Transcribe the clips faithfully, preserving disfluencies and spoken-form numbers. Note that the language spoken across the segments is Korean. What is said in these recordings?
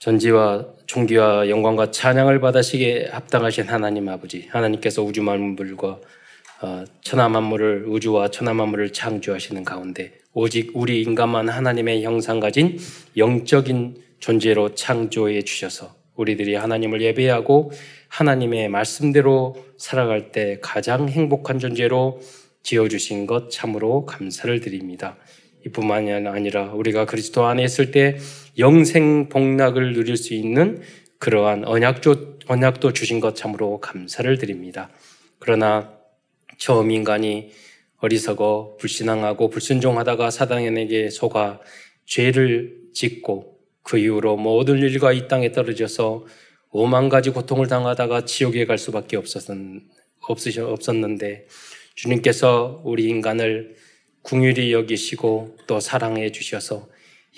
전지와 존귀와 영광과 찬양을 받으시기에 합당하신 하나님 아버지, 하나님께서 우주 만물과 천하 만물을 우주와 천하 만물을 창조하시는 가운데 오직 우리 인간만 하나님의 형상 가진 영적인 존재로 창조해 주셔서 우리들이 하나님을 예배하고 하나님의 말씀대로 살아갈 때 가장 행복한 존재로 지어주신 것 참으로 감사를 드립니다. 이뿐만이 아니라 우리가 그리스도 안에 있을 때 영생 복락을 누릴 수 있는 그러한 언약도, 언약도 주신 것 참으로 감사를 드립니다. 그러나 처음 인간이 어리석어 불신앙하고 불순종하다가 사단에게 속아 죄를 짓고 그 이후로 모든 일과 이 땅에 떨어져서 오만 가지 고통을 당하다가 지옥에 갈 수밖에 없었는데 주님께서 우리 인간을 긍휼히 여기시고 또 사랑해 주셔서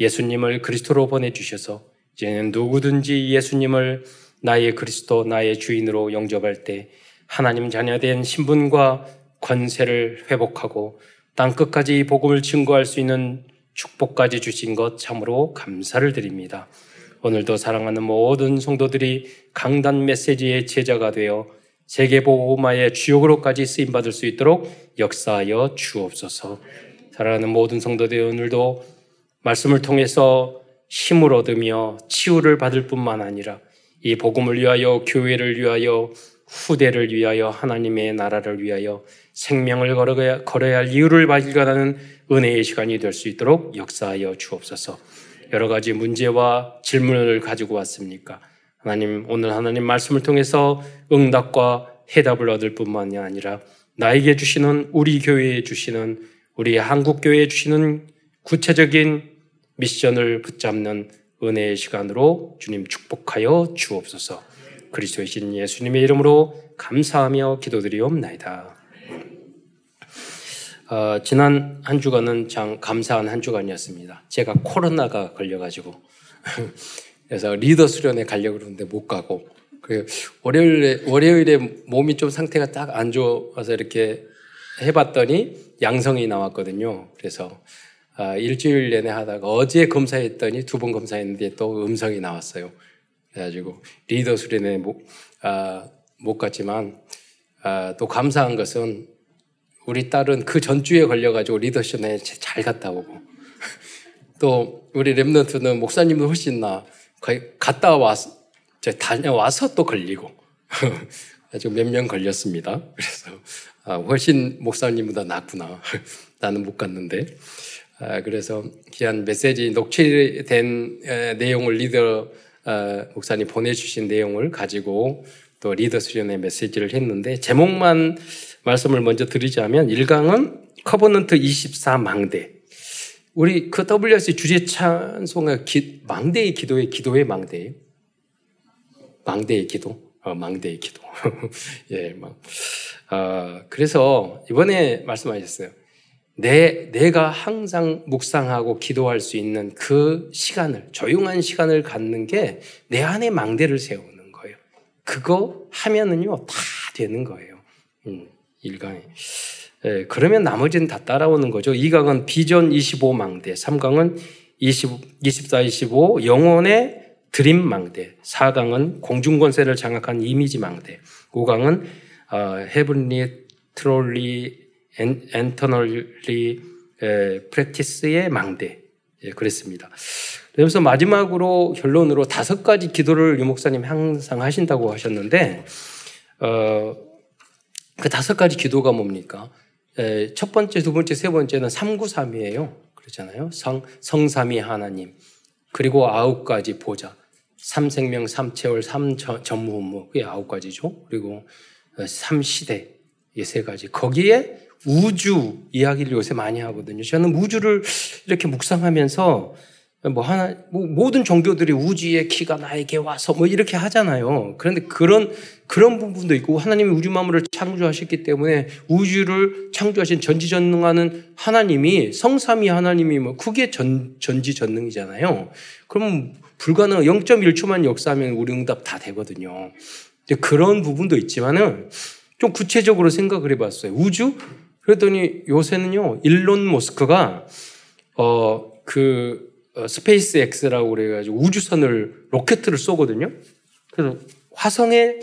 예수님을 그리스도로 보내주셔서 이제는 누구든지 예수님을 나의 그리스도, 나의 주인으로 영접할 때 하나님 자녀된 신분과 권세를 회복하고 땅끝까지 복음을 증거할 수 있는 축복까지 주신 것 참으로 감사를 드립니다. 오늘도 사랑하는 모든 성도들이 강단 메시지의 제자가 되어 세계복음화의 주역으로까지 쓰임받을 수 있도록 역사하여 주옵소서. 사랑하는 모든 성도들 오늘도 말씀을 통해서 힘을 얻으며 치유를 받을 뿐만 아니라 이 복음을 위하여 교회를 위하여 후대를 위하여 하나님의 나라를 위하여 생명을 걸어야, 걸어야 할 이유를 발견하는 은혜의 시간이 될 수 있도록 역사하여 주옵소서. 여러 가지 문제와 질문을 가지고 왔습니까? 하나님, 오늘 하나님 말씀을 통해서 응답과 해답을 얻을 뿐만이 아니라 나에게 주시는, 우리 교회에 주시는, 우리 한국교회에 주시는 구체적인 미션을 붙잡는 은혜의 시간으로 주님 축복하여 주옵소서. 그리스도이신 예수님의 이름으로 감사하며 기도드리옵나이다. 어, 지난 한 주간은 참 감사한 한 주간이었습니다. 제가 코로나가 걸려가지고 그래서 리더 수련회 가려고 그러는데 못 가고 그리고 월요일에, 월요일에 몸이 좀 상태가 딱 안 좋아서 이렇게 해봤더니 양성이 나왔거든요. 그래서 아, 일주일 내내 하다가 어제 검사했더니 두 번 검사했는데 또 음성이 나왔어요. 그래가지고 리더 수련회 못, 아, 못 갔지만 아, 또 감사한 것은 우리 딸은 그 전주에 걸려가지고 리더 수련회 잘 갔다 오고 또 우리 랩런트는 목사님도 훨씬 나 갔다 와서 다녀와서 또 걸리고 아주 몇 명 걸렸습니다. 그래서 아, 훨씬 목사님보다 낫구나. 나는 못 갔는데. 아, 그래서 귀한 메시지 녹취된 에, 내용을 리더 어, 목사님 보내주신 내용을 가지고 또 리더 수련의 메시지를 했는데 제목만 말씀을 먼저 드리자면 일 강은 커버넌트 이십사 망대. 우리 그 더블유알씨 주제 찬송의 기, 망대의 기도의 기도의 망대예요. 망대의 기도, 어, 망대의 기도. 예, 막. 어, 그래서 이번에 말씀하셨어요. 내, 내가 항상 묵상하고 기도할 수 있는 그 시간을, 조용한 시간을 갖는 게 내 안에 망대를 세우는 거예요. 그거 하면은요, 다 되는 거예요. 음, 일 강에. 예, 그러면 나머지는 다 따라오는 거죠. 이 강은 비전 이십오 망대, 삼 강은 이십, 이십사, 이십오, 영혼의 드림 망대, 사 강은 공중권세를 장악한 이미지 망대, 오 강은 어, 헤븐리 트롤리 엔터널리 프랙티스의 망대. 예, 그랬습니다. 그래서 마지막으로 결론으로 다섯 가지 기도를 유 목사님 항상 하신다고 하셨는데 어, 그 다섯 가지 기도가 뭡니까? 예, 첫 번째, 두 번째, 세 번째는 삼구삼이에요. 그렇잖아요. 성, 성삼위 하나님. 그리고 아홉 가지 보좌. 삼생명, 삼체월, 삼전무후무. 그게 아홉 가지죠. 그리고 삼시대. 이 세 가지. 거기에 우주 이야기를 요새 많이 하거든요. 저는 우주를 이렇게 묵상하면서 뭐 하나, 뭐 모든 종교들이 우주의 키가 나에게 와서 뭐 이렇게 하잖아요. 그런데 그런, 그런 부분도 있고 하나님이 우주 만물을 창조하셨기 때문에 우주를 창조하신 전지전능하는 하나님이 성삼위 하나님이 뭐 그게 전, 전지전능이잖아요. 그럼 불가능, 영 점 일 초만 역사하면 우리 응답 다 되거든요. 근데 그런 부분도 있지만은 좀 구체적으로 생각을 해봤어요. 우주? 그랬더니 요새는요, 일론 머스크가, 어, 그, 스페이스X라고 그래가지고 우주선을 로켓을 쏘거든요. 그래서 화성에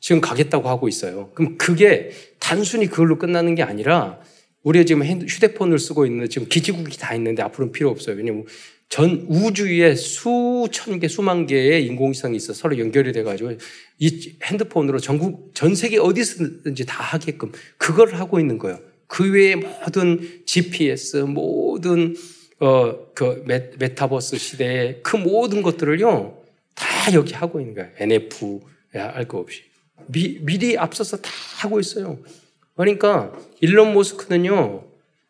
지금 가겠다고 하고 있어요. 그럼 그게 단순히 그걸로 끝나는 게 아니라 우리가 지금 휴대폰을 쓰고 있는 지금 기지국이 다 있는데 앞으로는 필요 없어요. 왜냐면 전 우주에 수천 개, 수만 개의 인공위성이 있어 서로 연결이 돼가지고 이 핸드폰으로 전국, 전 세계 어디서든지 다 하게끔 그걸 하고 있는 거예요. 그 외에 모든 지피에스, 모든 어 그 메타버스 시대의 그 모든 것들을요 다 여기 하고 있는 거예요. 엔에프 알 거 없이 미, 미리 앞서서 다 하고 있어요. 그러니까 일론 머스크는요,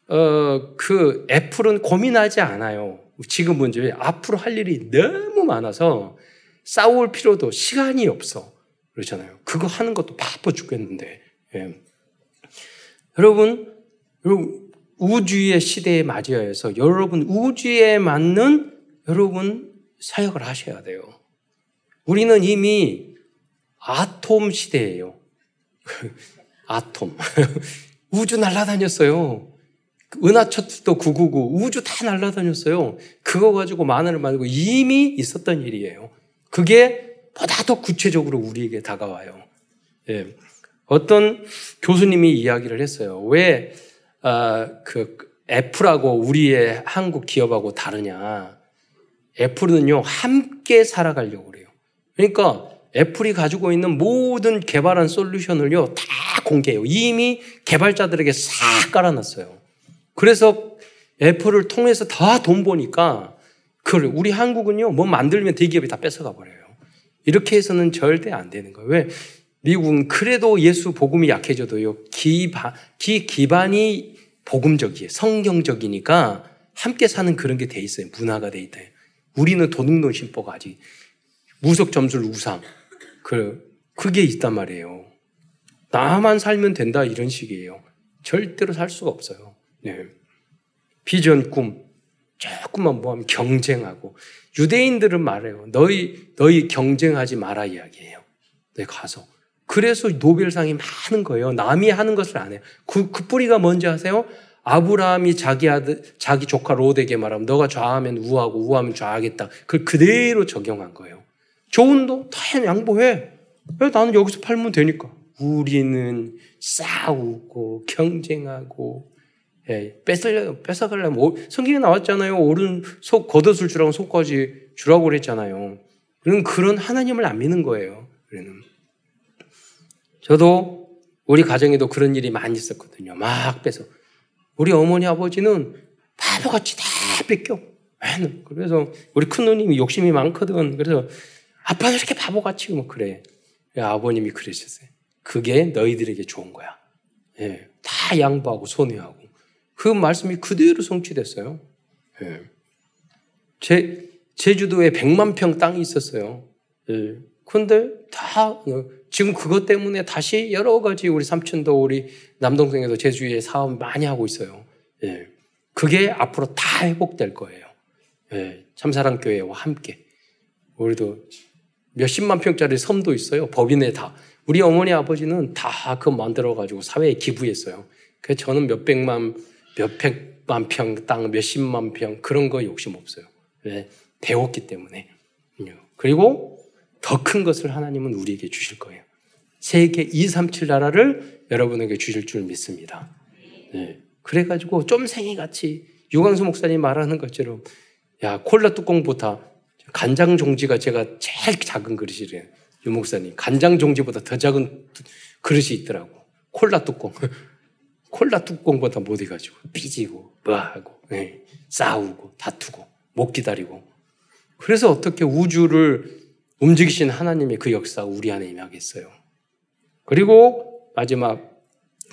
어 그 애플은 고민하지 않아요. 지금 문제 앞으로 할 일이 너무 많아서 싸울 필요도 시간이 없어 그러잖아요. 그거 하는 것도 바빠 죽겠는데. 예. 여러분, 여러분 우주의 시대에 맞이하여서 여러분 우주에 맞는 여러분 사역을 하셔야 돼요. 우리는 이미 아톰 시대예요. 아톰 우주 날아다녔어요. 은하철도 구백구십구 우주 다 날아다녔어요. 그거 가지고 만화를 만들고 이미 있었던 일이에요. 그게 보다 더 구체적으로 우리에게 다가와요. 예. 어떤 교수님이 이야기를 했어요. 왜 아, 그 애플하고 우리의 한국 기업하고 다르냐. 애플은요 함께 살아가려고 그래요. 그러니까 애플이 가지고 있는 모든 개발한 솔루션을요 다 공개해요. 이미 개발자들에게 싹 깔아놨어요. 그래서 애플을 통해서 다 돈 버니까 그걸 우리 한국은요 뭐 만들면 대기업이 다 뺏어가 버려요. 이렇게 해서는 절대 안 되는 거예요. 왜? 미국은 그래도 예수 복음이 약해져도요 기반, 기, 기반이 복음적이에요. 성경적이니까 함께 사는 그런 게 돼 있어요. 문화가 돼 있다. 우리는 도둑놈 심보가 아직 무속 점술 우상 그 그게 있단 말이에요. 나만 살면 된다 이런 식이에요. 절대로 살 수가 없어요. 네. 비전 꿈 조금만 뭐하면 경쟁하고 유대인들은 말해요. 너희 너희 경쟁하지 마라 이야기해요. 네, 가서. 그래서 노벨상이 많은 거예요. 남이 하는 것을 안 해요. 그, 그 뿌리가 뭔지 아세요? 아브라함이 자기 아들, 자기 조카 롯에게 말하면 너가 좌하면 우하고 우하면 좌하겠다. 그걸 그대로 적용한 거예요. 조은도 다 양보해. 나는 여기서 팔면 되니까. 우리는 싸우고 경쟁하고 예, 뺏으려, 뺏어가려면 성경에 나왔잖아요. 오른 속 겉옷을 주라고 속까지 주라고 그랬잖아요. 그런 그런 하나님을 안 믿는 거예요. 그래는. 저도 우리 가정에도 그런 일이 많이 있었거든요. 막 뺏어. 우리 어머니 아버지는 바보같이 다 뺏겨. 그래서 우리 큰 누님이 욕심이 많거든. 그래서 아빠는 이렇게 바보같이 뭐 그래. 아버님이 그러셨어요. 그게 너희들에게 좋은 거야. 예, 다 양보하고 손해하고. 그 말씀이 그대로 성취됐어요. 예. 제, 제주도에 백만 평 땅이 있었어요. 예. 근데 다 지금 그것 때문에 다시 여러 가지 우리 삼촌도 우리 남동생에도 제주에 사업 많이 하고 있어요. 예. 그게 앞으로 다 회복될 거예요. 예. 참사랑교회와 함께. 우리도 몇십만 평짜리 섬도 있어요. 법인에 다. 우리 어머니 아버지는 다 그거 만들어가지고 사회에 기부했어요. 그래서 저는 몇백만, 몇백만 평 땅, 몇십만 평 그런 거 욕심 없어요. 예. 배웠기 때문에. 그리고 더 큰 것을 하나님은 우리에게 주실 거예요. 세계 이백삼십칠 나라를 여러분에게 주실 줄 믿습니다. 네. 그래가지고 좀생이 같이 유광수 목사님 말하는 것처럼 야 콜라 뚜껑보다 간장 종지가 제가 제일 작은 그릇이래요. 유 목사님 간장 종지보다 더 작은 그릇이 있더라고. 콜라 뚜껑 콜라 뚜껑보다 못 해가지고 삐지고 뭐하고 네. 싸우고 다투고 못 기다리고 그래서 어떻게 우주를 움직이신 하나님의 그 역사 우리 안에 임하겠어요. 그리고 마지막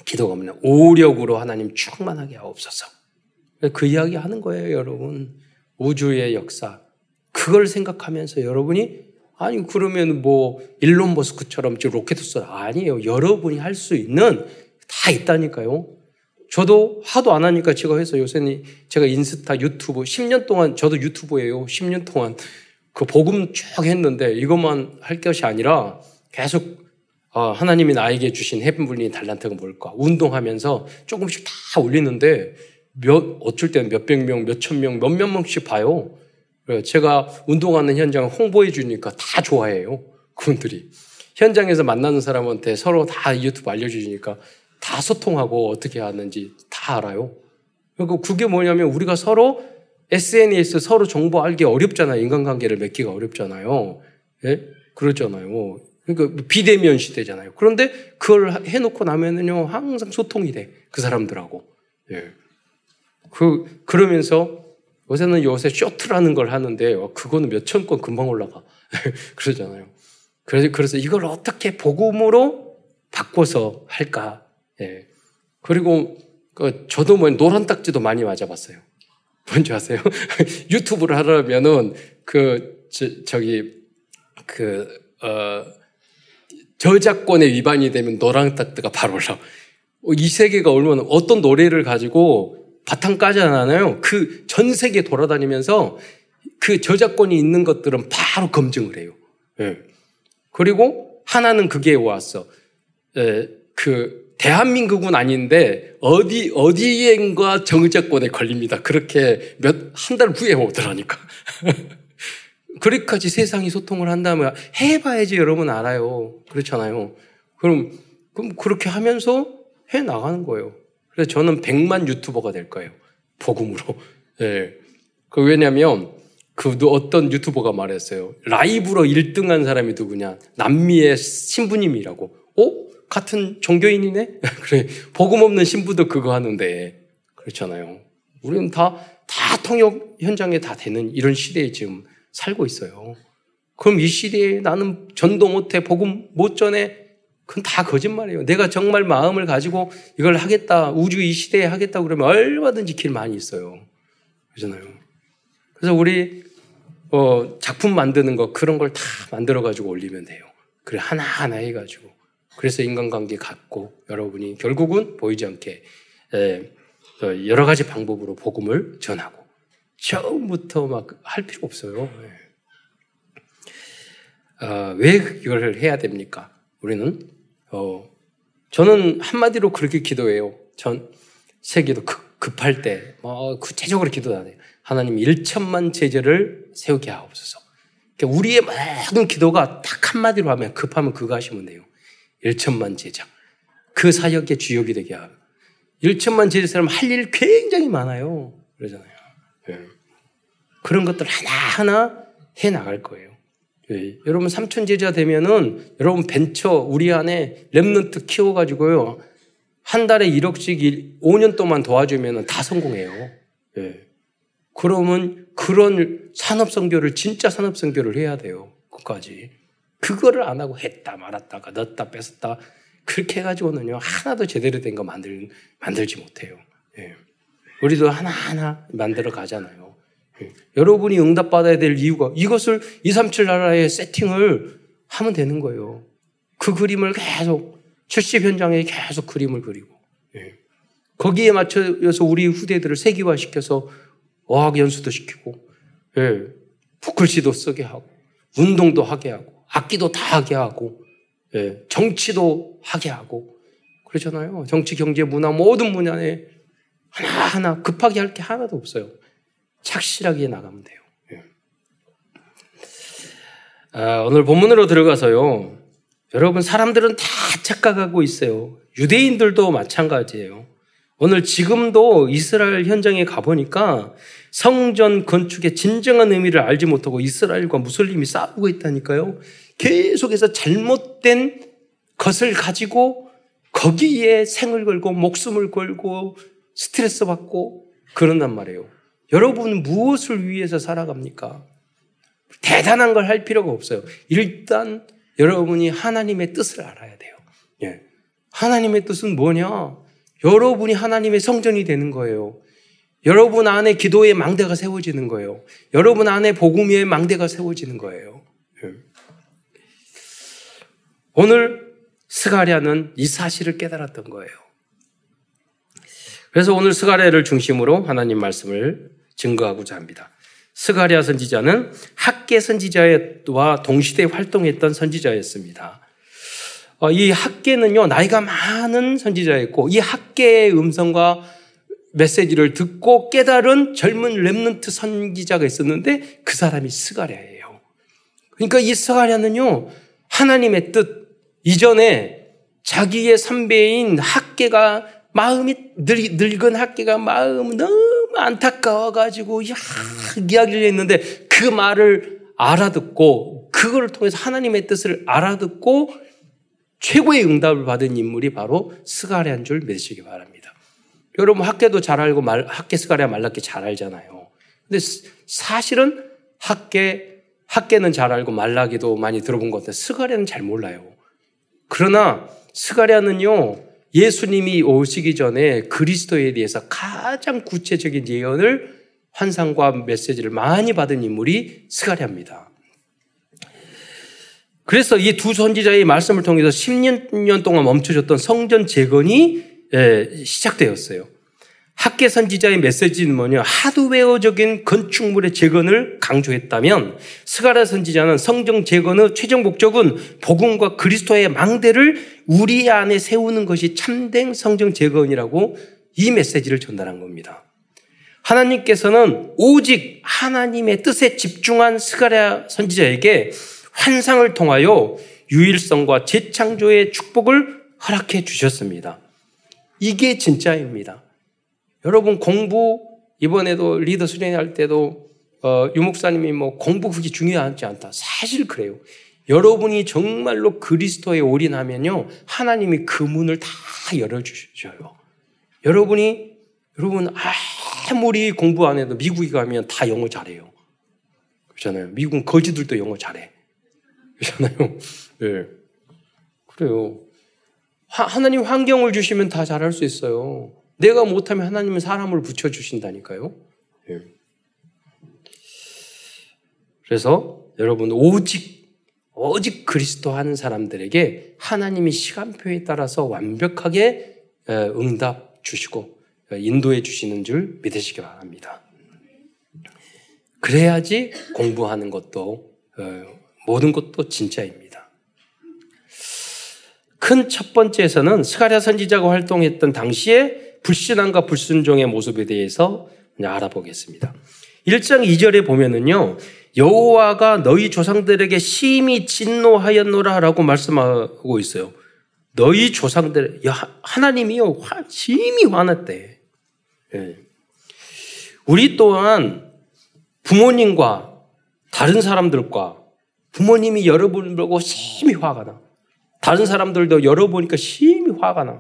기도가 뭐냐 오력으로 하나님 충만하게 하옵소서. 그 이야기 하는 거예요, 여러분. 우주의 역사. 그걸 생각하면서 여러분이 아니 그러면 뭐 일론 머스크처럼 지금 로켓을 쏘라 아니에요. 여러분이 할 수 있는 다 있다니까요. 저도 하도 안 하니까 제가 해서 요새는 제가 인스타 유튜브 십 년 동안 저도 유튜브예요. 십 년 동안. 그 복음 쭉 했는데 이것만 할 것이 아니라 계속 하나님이 나에게 주신 헤븐블리 달란트가 뭘까 운동하면서 조금씩 다 올리는데 몇 어쩔 때는 몇백 명, 몇천 명, 몇몇 명씩 봐요. 제가 운동하는 현장을 홍보해 주니까 다 좋아해요. 그분들이. 현장에서 만나는 사람한테 서로 다 유튜브 알려주니까 다 소통하고 어떻게 하는지 다 알아요. 그리고 그게 뭐냐면 우리가 서로 에스엔에스 서로 정보 알기 어렵잖아요. 인간관계를 맺기가 어렵잖아요. 예? 그렇잖아요. 그러니까 비대면 시대잖아요. 그런데 그걸 해놓고 나면은요, 항상 소통이 돼. 그 사람들하고. 예. 그, 그러면서 요새는 요새 쇼트라는 걸 하는데, 그거는 몇천 건 금방 올라가. 그러잖아요. 그래서, 그래서 이걸 어떻게 복음으로 바꿔서 할까. 예. 그리고, 그, 저도 뭐 노란 딱지도 많이 맞아봤어요. 뭔지 아세요? 유튜브를 하려면은, 그, 저, 저기, 그, 어, 저작권에 위반이 되면 노란 딱지가 바로 올라와. 이 세계가 얼마나, 어떤 노래를 가지고 바탕 까지 않아요. 그 전 세계 돌아다니면서 그 저작권이 있는 것들은 바로 검증을 해요. 예. 그리고 하나는 그게 왔어. 예, 그 대한민국은 아닌데 어디 어디엔가 저작권에 걸립니다. 그렇게 몇 한 달 후에 오더라니까. 그렇게까지 세상이 소통을 한다면 해봐야지 여러분 알아요. 그렇잖아요. 그럼 그럼 그렇게 하면서 해 나가는 거예요. 그래서 저는 백만 유튜버가 될 거예요. 복음으로. 예. 그 왜냐면, 그 어떤 유튜버가 말했어요. 라이브로 일 등 한 사람이 누구냐. 남미의 신부님이라고. 어? 같은 종교인이네? 그래. 복음 없는 신부도 그거 하는데. 그렇잖아요. 우리는 다, 다 통역 현장에 다 되는 이런 시대에 지금 살고 있어요. 그럼 이 시대에 나는 전도 못해, 복음 못 전해, 그건 다 거짓말이에요. 내가 정말 마음을 가지고 이걸 하겠다, 우주 이 시대에 하겠다 그러면 얼마든지 길 많이 있어요. 그러잖아요. 그래서 우리 어 작품 만드는 거 그런 걸 다 만들어 가지고 올리면 돼요. 그래 하나하나 해 가지고. 그래서 인간관계 갖고 여러분이 결국은 보이지 않게 에, 여러 가지 방법으로 복음을 전하고 처음부터 막 할 필요 없어요. 어, 왜 이걸 해야 됩니까? 우리는 어, 저는 한마디로 그렇게 기도해요. 전 세계도 급, 급할 때 막 구체적으로 기도하네요. 하나님 일천만 제자를 세우게 하옵소서. 그러니까 우리의 모든 기도가 딱 한마디로 하면 급하면 그거 하시면 돼요. 일천만 제자. 그 사역의 주역이 되게 하고. 일천만 제자 사람 할 일 굉장히 많아요. 그러잖아요. 네. 그런 것들 하나하나 해나갈 거예요. 예, 여러분 삼천 제자 되면은 여러분 벤처 우리 안에 랩런트 키워가지고요 한 달에 일억씩 오 년 동안 도와주면은 다 성공해요. 예. 그러면 그런 산업 선교를 진짜 산업 선교를 해야 돼요. 끝까지 그거를 안 하고 했다 말았다가 넣었다 뺐었다 그렇게 해가지고는요 하나도 제대로 된 거 만들 만들지 못해요. 예. 우리도 하나 하나 만들어 가잖아요. 예. 여러분이 응답받아야 될 이유가 이것을 이백삼십칠 나라에 세팅을 하면 되는 거예요. 그 그림을 계속 칠십 현장에 계속 그림을 그리고 예. 거기에 맞춰서 우리 후대들을 세계화시켜서 어학 연수도 시키고 예. 북글씨도 쓰게 하고 운동도 하게 하고 악기도 다 하게 하고 예. 정치도 하게 하고 그러잖아요. 정치, 경제, 문화 모든 분야에 하나하나 급하게 할 게 하나도 없어요. 착실하게 나가면 돼요. 예. 아, 오늘 본문으로 들어가서요. 여러분 사람들은 다 착각하고 있어요. 유대인들도 마찬가지예요. 오늘 지금도 이스라엘 현장에 가보니까 성전 건축의 진정한 의미를 알지 못하고 이스라엘과 무슬림이 싸우고 있다니까요. 계속해서 잘못된 것을 가지고 거기에 생을 걸고 목숨을 걸고 스트레스 받고 그런단 말이에요. 여러분은 무엇을 위해서 살아갑니까? 대단한 걸 할 필요가 없어요. 일단 여러분이 하나님의 뜻을 알아야 돼요. 예. 하나님의 뜻은 뭐냐? 여러분이 하나님의 성전이 되는 거예요. 여러분 안에 기도의 망대가 세워지는 거예요. 여러분 안에 복음의 망대가 세워지는 거예요. 예. 오늘 스가랴는 이 사실을 깨달았던 거예요. 그래서 오늘 스가랴를 중심으로 하나님 말씀을 증거하고자 합니다. 스가랴 선지자는 학계 선지자와 동시대에 활동했던 선지자였습니다. 이 학계는요, 나이가 많은 선지자였고, 이 학계의 음성과 메시지를 듣고 깨달은 젊은 렘넌트 선지자가 있었는데 그 사람이 스가랴예요. 그러니까 이 스가랴는요, 하나님의 뜻 이전에 자기의 선배인 학개가 마음이 늙, 늙은 학개가 마음 너무 안타까워가지고 야, 이야기를 했는데 그 말을 알아듣고 그걸 통해서 하나님의 뜻을 알아듣고 최고의 응답을 받은 인물이 바로 스가랴인 줄 믿으시기 바랍니다. 여러분 학개도 잘 알고 말, 학개 스가랴 말라키 잘 알잖아요. 근데 스, 사실은 학개 학개는 잘 알고 말라기도 많이 들어본 것 같아요. 스가랴는 잘 몰라요. 그러나 스가랴는요, 예수님이 오시기 전에 그리스도에 대해서 가장 구체적인 예언을 환상과 메시지를 많이 받은 인물이 스가랴입니다. 그래서 이 두 선지자의 말씀을 통해서 십 년 동안 멈춰졌던 성전 재건이 예, 시작되었어요. 학개 선지자의 메시지는 뭐냐? 하드웨어적인 건축물의 재건을 강조했다면 스가랴 선지자는 성전 재건의 최종 목적은 복음과 그리스도의 망대를 우리 안에 세우는 것이 참된 성전 재건이라고 이 메시지를 전달한 겁니다. 하나님께서는 오직 하나님의 뜻에 집중한 스가랴 선지자에게 환상을 통하여 유일성과 재창조의 축복을 허락해 주셨습니다. 이게 진짜입니다. 여러분 공부 이번에도 리더 수련할 때도 어, 유목사님이 뭐 공부 그게 중요하지 않다. 사실 그래요. 여러분이 정말로 그리스도에 올인하면요, 하나님이 그 문을 다 열어주셔요. 여러분이 여러분 아무리 공부 안 해도 미국에 가면 다 영어 잘해요. 그렇잖아요. 미국은 거지들도 영어 잘해. 그렇잖아요. 네. 그래요. 하나님 환경을 주시면 다 잘할 수 있어요. 내가 못하면 하나님은 사람을 붙여주신다니까요. 예. 그래서 여러분 오직 오직 그리스도 하는 사람들에게 하나님이 시간표에 따라서 완벽하게 응답 주시고 인도해 주시는 줄 믿으시기 바랍니다. 그래야지 공부하는 것도 모든 것도 진짜입니다. 큰 첫 번째에서는 스가랴 선지자가 활동했던 당시의 불신앙과 불순종의 모습에 대해서 알아보겠습니다. 일 장 이 절에 보면은요, 여호와가 너희 조상들에게 심히 진노하였노라 라고 말씀하고 있어요. 너희 조상들, 하나님이요, 심히 화났대. 예. 우리 또한 부모님과 다른 사람들과 부모님이 여러분을 보고 심히 화가 나. 다른 사람들도 열어보니까 심히 화가 나.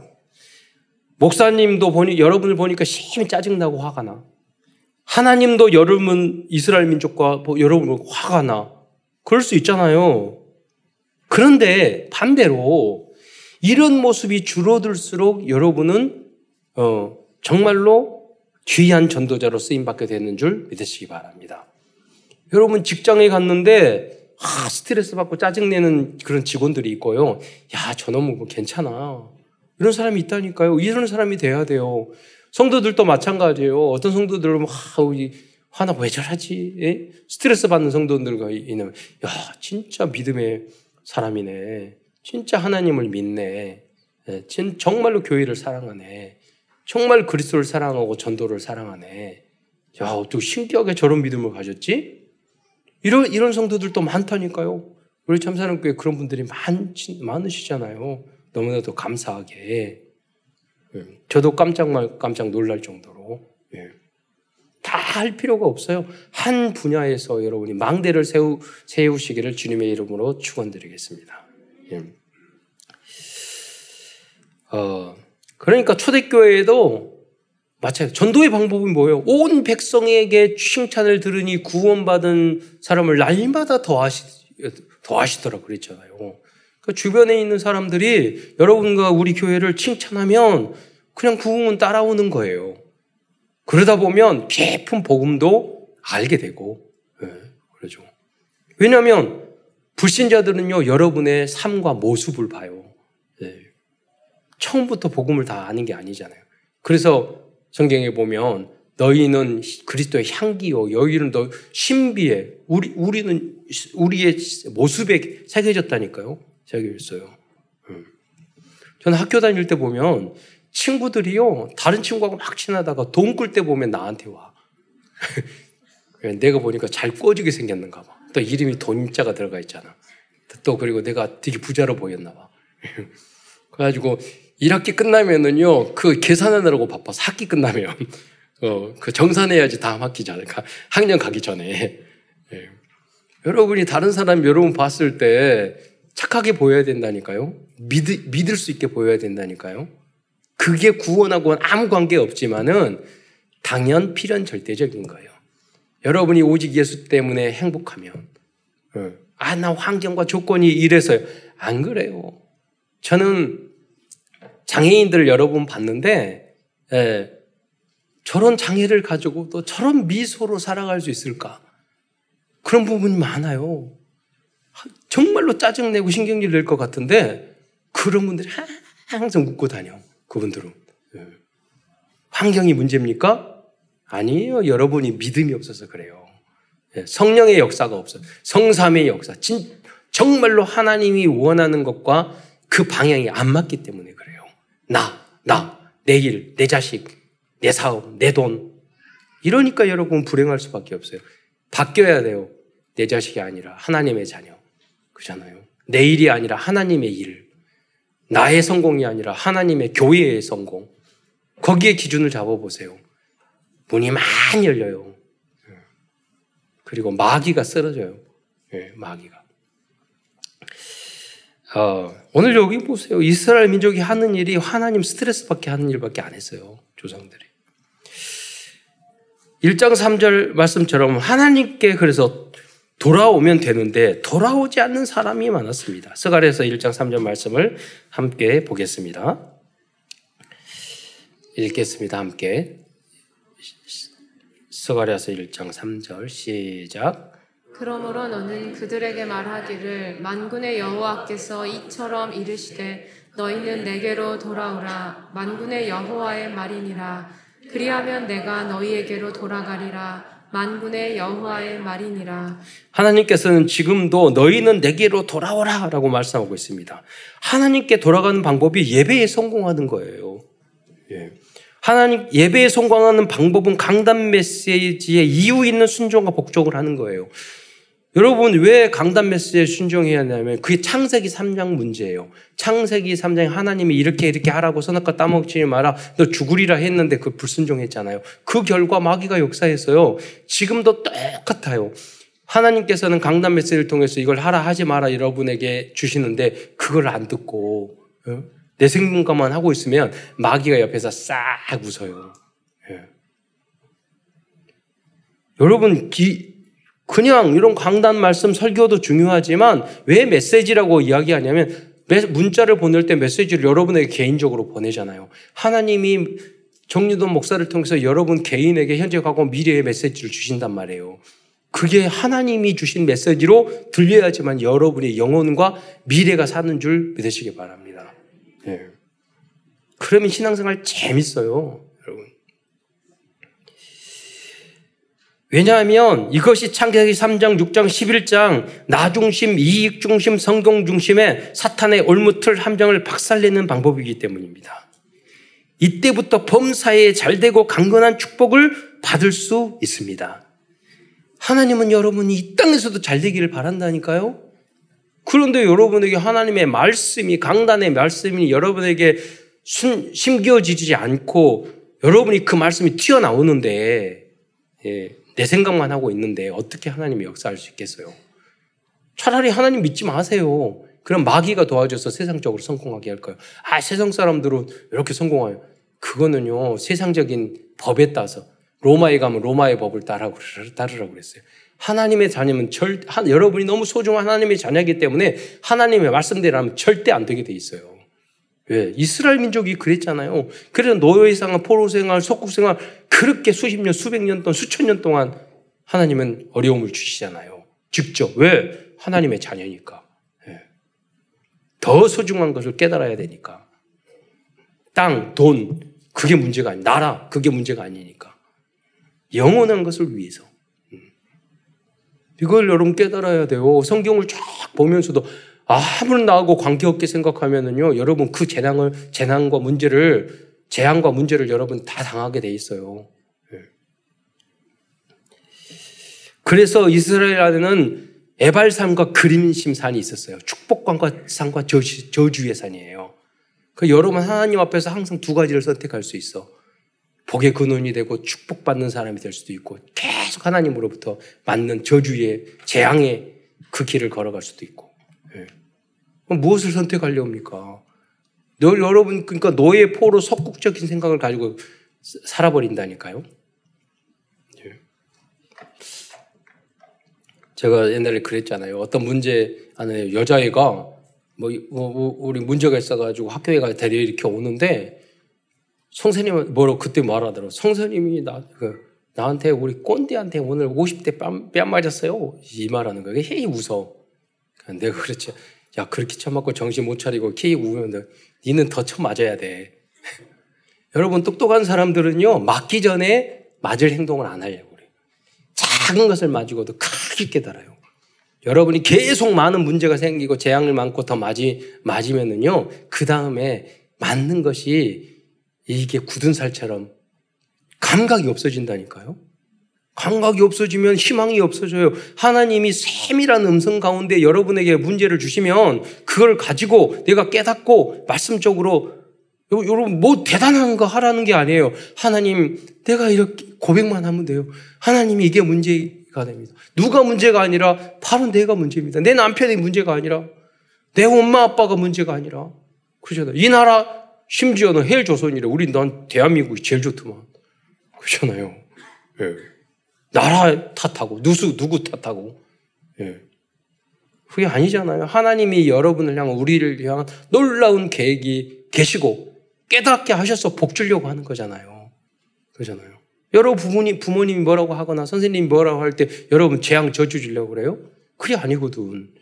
목사님도 보니, 여러분을 보니까 심히 짜증나고 화가 나. 하나님도 여러분, 이스라엘 민족과 여러분 화가 나. 그럴 수 있잖아요. 그런데 반대로 이런 모습이 줄어들수록 여러분은 어, 정말로 귀한 전도자로 쓰임받게 되는 줄 믿으시기 바랍니다. 여러분 직장에 갔는데 아, 스트레스 받고 짜증내는 그런 직원들이 있고요. 야, 저놈은 괜찮아. 이런 사람이 있다니까요. 이런 사람이 돼야 돼요. 성도들도 마찬가지예요. 어떤 성도들은 화나 왜 저러지? 예? 스트레스 받는 성도들과 있는 야, 진짜 믿음의 사람이네. 진짜 하나님을 믿네. 예, 진, 정말로 교회를 사랑하네. 정말 그리스도를 사랑하고 전도를 사랑하네. 야, 어떻게 신기하게 저런 믿음을 가졌지? 이런, 이런 성도들도 많다니까요. 우리 참사랑교회 그런 분들이 많, 많으시잖아요. 너무나도 감사하게. 예. 저도 깜짝 깜짝 놀랄 정도로. 예. 다 할 필요가 없어요. 한 분야에서 여러분이 망대를 세우, 세우시기를 주님의 이름으로 축원드리겠습니다. 예. 어, 그러니까 초대교회에도 마찬가지. 전도의 방법이 뭐예요? 온 백성에게 칭찬을 들으니 구원받은 사람을 날마다 더하시, 더하시더라 그랬잖아요. 그러니까 주변에 있는 사람들이 여러분과 우리 교회를 칭찬하면 그냥 구원은 따라오는 거예요. 그러다 보면 깊은 복음도 알게 되고, 네, 그러죠. 왜냐하면 불신자들은요, 여러분의 삶과 모습을 봐요. 네. 처음부터 복음을 다 아는 게 아니잖아요. 그래서 성경에 보면 너희는 그리스도의 향기요, 여기는 너 신비에 우리 우리는 우리의 모습에 새겨졌다니까요. 새겨졌어요. 저는 학교 다닐 때 보면 친구들이요, 다른 친구하고 막 지나다가 돈 끌 때 보면 나한테 와. 내가 보니까 잘 꼬지게 생겼는가 봐. 또 이름이 돈자가 들어가 있잖아. 또 그리고 내가 되게 부자로 보였나 봐. 그래가지고 일 학기 끝나면은요, 그 계산하느라고 바빠서 학기 끝나면, 어, 그 정산해야지 다음 학기잖아. 학년 가기 전에. 예. 여러분이 다른 사람 여러분 봤을 때 착하게 보여야 된다니까요. 믿, 믿을 수 있게 보여야 된다니까요. 그게 구원하고는 아무 관계 없지만은 당연 필연 절대적인 거예요. 여러분이 오직 예수 때문에 행복하면, 아, 나 환경과 조건이 이래서요. 안 그래요. 저는 장애인들을 여러 번 봤는데, 예, 저런 장애를 가지고 또 저런 미소로 살아갈 수 있을까? 그런 부분이 많아요. 정말로 짜증내고 신경질 낼 것 같은데 그런 분들이 항상 웃고 다녀. 그분들은. 예. 환경이 문제입니까? 아니에요. 여러분이 믿음이 없어서 그래요. 예. 성령의 역사가 없어요. 성삼의 역사. 진, 정말로 하나님이 원하는 것과 그 방향이 안 맞기 때문에 그래요. 나, 나, 내 일, 내 자식, 내 사업, 내 돈. 이러니까 여러분 불행할 수밖에 없어요. 바뀌어야 돼요. 내 자식이 아니라 하나님의 자녀. 그잖아요. 내 일이 아니라 하나님의 일. 나의 성공이 아니라 하나님의 교회의 성공. 거기에 기준을 잡아보세요. 문이 많이 열려요. 그리고 마귀가 쓰러져요. 예, 마귀가. 어, 오늘 여기 보세요. 이스라엘 민족이 하는 일이 하나님 스트레스 받게 하는 일밖에 안 했어요. 조상들이. 일 장 삼 절 말씀처럼 하나님께 그래서 돌아오면 되는데 돌아오지 않는 사람이 많았습니다. 스가랴서 일 장 삼 절 말씀을 함께 보겠습니다. 읽겠습니다. 함께. 스가랴서 일 장 삼 절 시작. 그러므로 너는 그들에게 말하기를 만군의 여호와께서 이처럼 이르시되 너희는 내게로 돌아오라. 만군의 여호와의 말이니라. 그리하면 내가 너희에게로 돌아가리라. 만군의 여호와의 말이니라. 하나님께서는 지금도 너희는 내게로 돌아오라 라고 말씀하고 있습니다. 하나님께 돌아가는 방법이 예배에 성공하는 거예요. 예. 하나님 예배에 성공하는 방법은 강단 메시지의 이유 있는 순종과 복종을 하는 거예요. 여러분 왜 강단 메시지에 순종해야 하냐면 그게 창세기 삼 장 문제예요. 창세기 삼 장에 하나님이 이렇게 이렇게 하라고 선악과 따먹지 마라 너 죽으리라 했는데 그 불순종했잖아요. 그 결과 마귀가 역사했어요. 지금도 똑같아요. 하나님께서는 강단 메시지를 통해서 이걸 하라 하지 마라 여러분에게 주시는데 그걸 안 듣고 내 생각만 하고 있으면 마귀가 옆에서 싹 웃어요. 예. 여러분 기... 그냥 이런 강단 말씀 설교도 중요하지만 왜 메시지라고 이야기하냐면 문자를 보낼 때 메시지를 여러분에게 개인적으로 보내잖아요. 하나님이 정유돈 목사를 통해서 여러분 개인에게 현재 과거 미래의 메시지를 주신단 말이에요. 그게 하나님이 주신 메시지로 들려야지만 여러분의 영혼과 미래가 사는 줄 믿으시기 바랍니다. 네. 그러면 신앙생활 재밌어요. 왜냐하면 이것이 창세기 삼 장, 육 장, 십일 장 나중심, 이익중심, 성공중심의 사탄의 올무틀 함정을 박살내는 방법이기 때문입니다. 이때부터 범사에 잘되고 강건한 축복을 받을 수 있습니다. 하나님은 여러분이 이 땅에서도 잘되기를 바란다니까요. 그런데 여러분에게 하나님의 말씀이 강단의 말씀이 여러분에게 심겨지지 않고 여러분이 그 말씀이 튀어나오는데 예. 내 생각만 하고 있는데 어떻게 하나님이 역사할 수 있겠어요? 차라리 하나님 믿지 마세요. 그럼 마귀가 도와줘서 세상적으로 성공하게 할 거예요. 아, 세상 사람들은 이렇게 성공해요. 그거는요, 세상적인 법에 따라서 로마에 가면 로마의 법을 따르라고, 따르라고 그랬어요. 하나님의 자녀는 절, 한, 여러분이 너무 소중한 하나님의 자녀이기 때문에 하나님의 말씀대로 하면 절대 안 되게 돼 있어요. 왜? 이스라엘 민족이 그랬잖아요. 그래서 노예생활, 포로생활, 속국생활 그렇게 수십 년, 수백 년 동안, 수천 년 동안 하나님은 어려움을 주시잖아요. 직접. 왜? 하나님의 자녀니까. 예. 더 소중한 것을 깨달아야 되니까. 땅, 돈 그게 문제가 아니에요. 나라 그게 문제가 아니니까. 영원한 것을 위해서. 이걸 여러분 깨달아야 돼요. 성경을 쫙 보면서도 아무런 나하고 관계없게 생각하면은요, 여러분 그 재난을, 재난과 문제를 재앙과 문제를 여러분 다 당하게 돼 있어요. 그래서 이스라엘 안에는 에발산과 그림심산이 있었어요. 축복과 산과 저주의 산이에요. 그 여러분 하나님 앞에서 항상 두 가지를 선택할 수 있어. 복의 근원이 되고 축복받는 사람이 될 수도 있고 계속 하나님으로부터 맞는 저주의 재앙의 그 길을 걸어갈 수도 있고. 예. 그럼 무엇을 선택하려 합니까? 너, 여러분 그러니까 너의 포로 적극적인 생각을 가지고 살아버린다니까요. 예. 제가 옛날에 그랬잖아요. 어떤 문제 안에 여자애가 뭐, 뭐 우리 문제가 있어가지고 학교에 가서 데려일으켜 오는데 성선님은 뭐라고 그때 말하더라고. 성선님이 나, 그, 나한테 우리 꼰대한테 오늘 오십 대 뺨, 뺨 맞았어요. 이 말하는 거야. 헤이 웃어. 내가 그랬지. 야 그렇게 처맞고 정신 못 차리고 케이 우면 니는 더 처맞아야 돼. 여러분 똑똑한 사람들은요. 맞기 전에 맞을 행동을 안 하려고 그래요. 작은 것을 맞이고도 크게 깨달아요. 여러분이 계속 많은 문제가 생기고 재앙을 많고 더 맞이, 맞으면은요. 그 다음에 맞는 것이 이게 굳은 살처럼 감각이 없어진다니까요. 감각이 없어지면 희망이 없어져요. 하나님이 세밀한 음성 가운데 여러분에게 문제를 주시면 그걸 가지고 내가 깨닫고 말씀적으로 여러분 뭐 대단한 거 하라는 게 아니에요. 하나님 내가 이렇게 고백만 하면 돼요. 하나님이 이게 문제가 됩니다. 누가 문제가 아니라 바로 내가 문제입니다. 내 남편이 문제가 아니라 내 엄마 아빠가 문제가 아니라 그러잖아요. 이 나라 심지어는 헬 조선이래. 우리 난 대한민국이 제일 좋더만. 그렇잖아요. 예. 나라 탓하고 누수 누구 탓하고. 예. 그게 아니잖아요. 하나님이 여러분을 향한 우리를 향한 놀라운 계획이 계시고 깨닫게 하셔서 복 주려고 하는 거잖아요. 그러잖아요. 여러분 부모님, 부모님이 뭐라고 하거나 선생님이 뭐라고 할 때 여러분 재앙 저주 주려고 그래요? 그게 아니거든.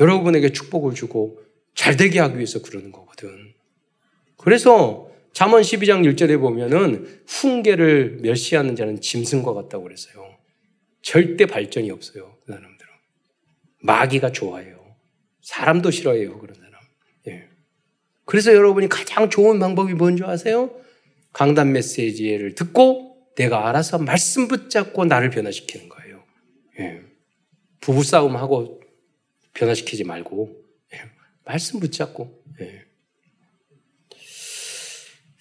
여러분에게 축복을 주고 잘 되게 하기 위해서 그러는 거거든. 그래서 잠언 십이 장 일 절에 보면은 훈계를 멸시하는 자는 짐승과 같다고 그랬어요. 절대 발전이 없어요. 그 사람들은. 마귀가 좋아해요. 사람도 싫어해요. 그런 사람. 예. 그래서 여러분이 가장 좋은 방법이 뭔지 아세요? 강단 메시지를 듣고 내가 알아서 말씀 붙잡고 나를 변화시키는 거예요. 예. 부부싸움하고 변화시키지 말고 예. 말씀 붙잡고 예.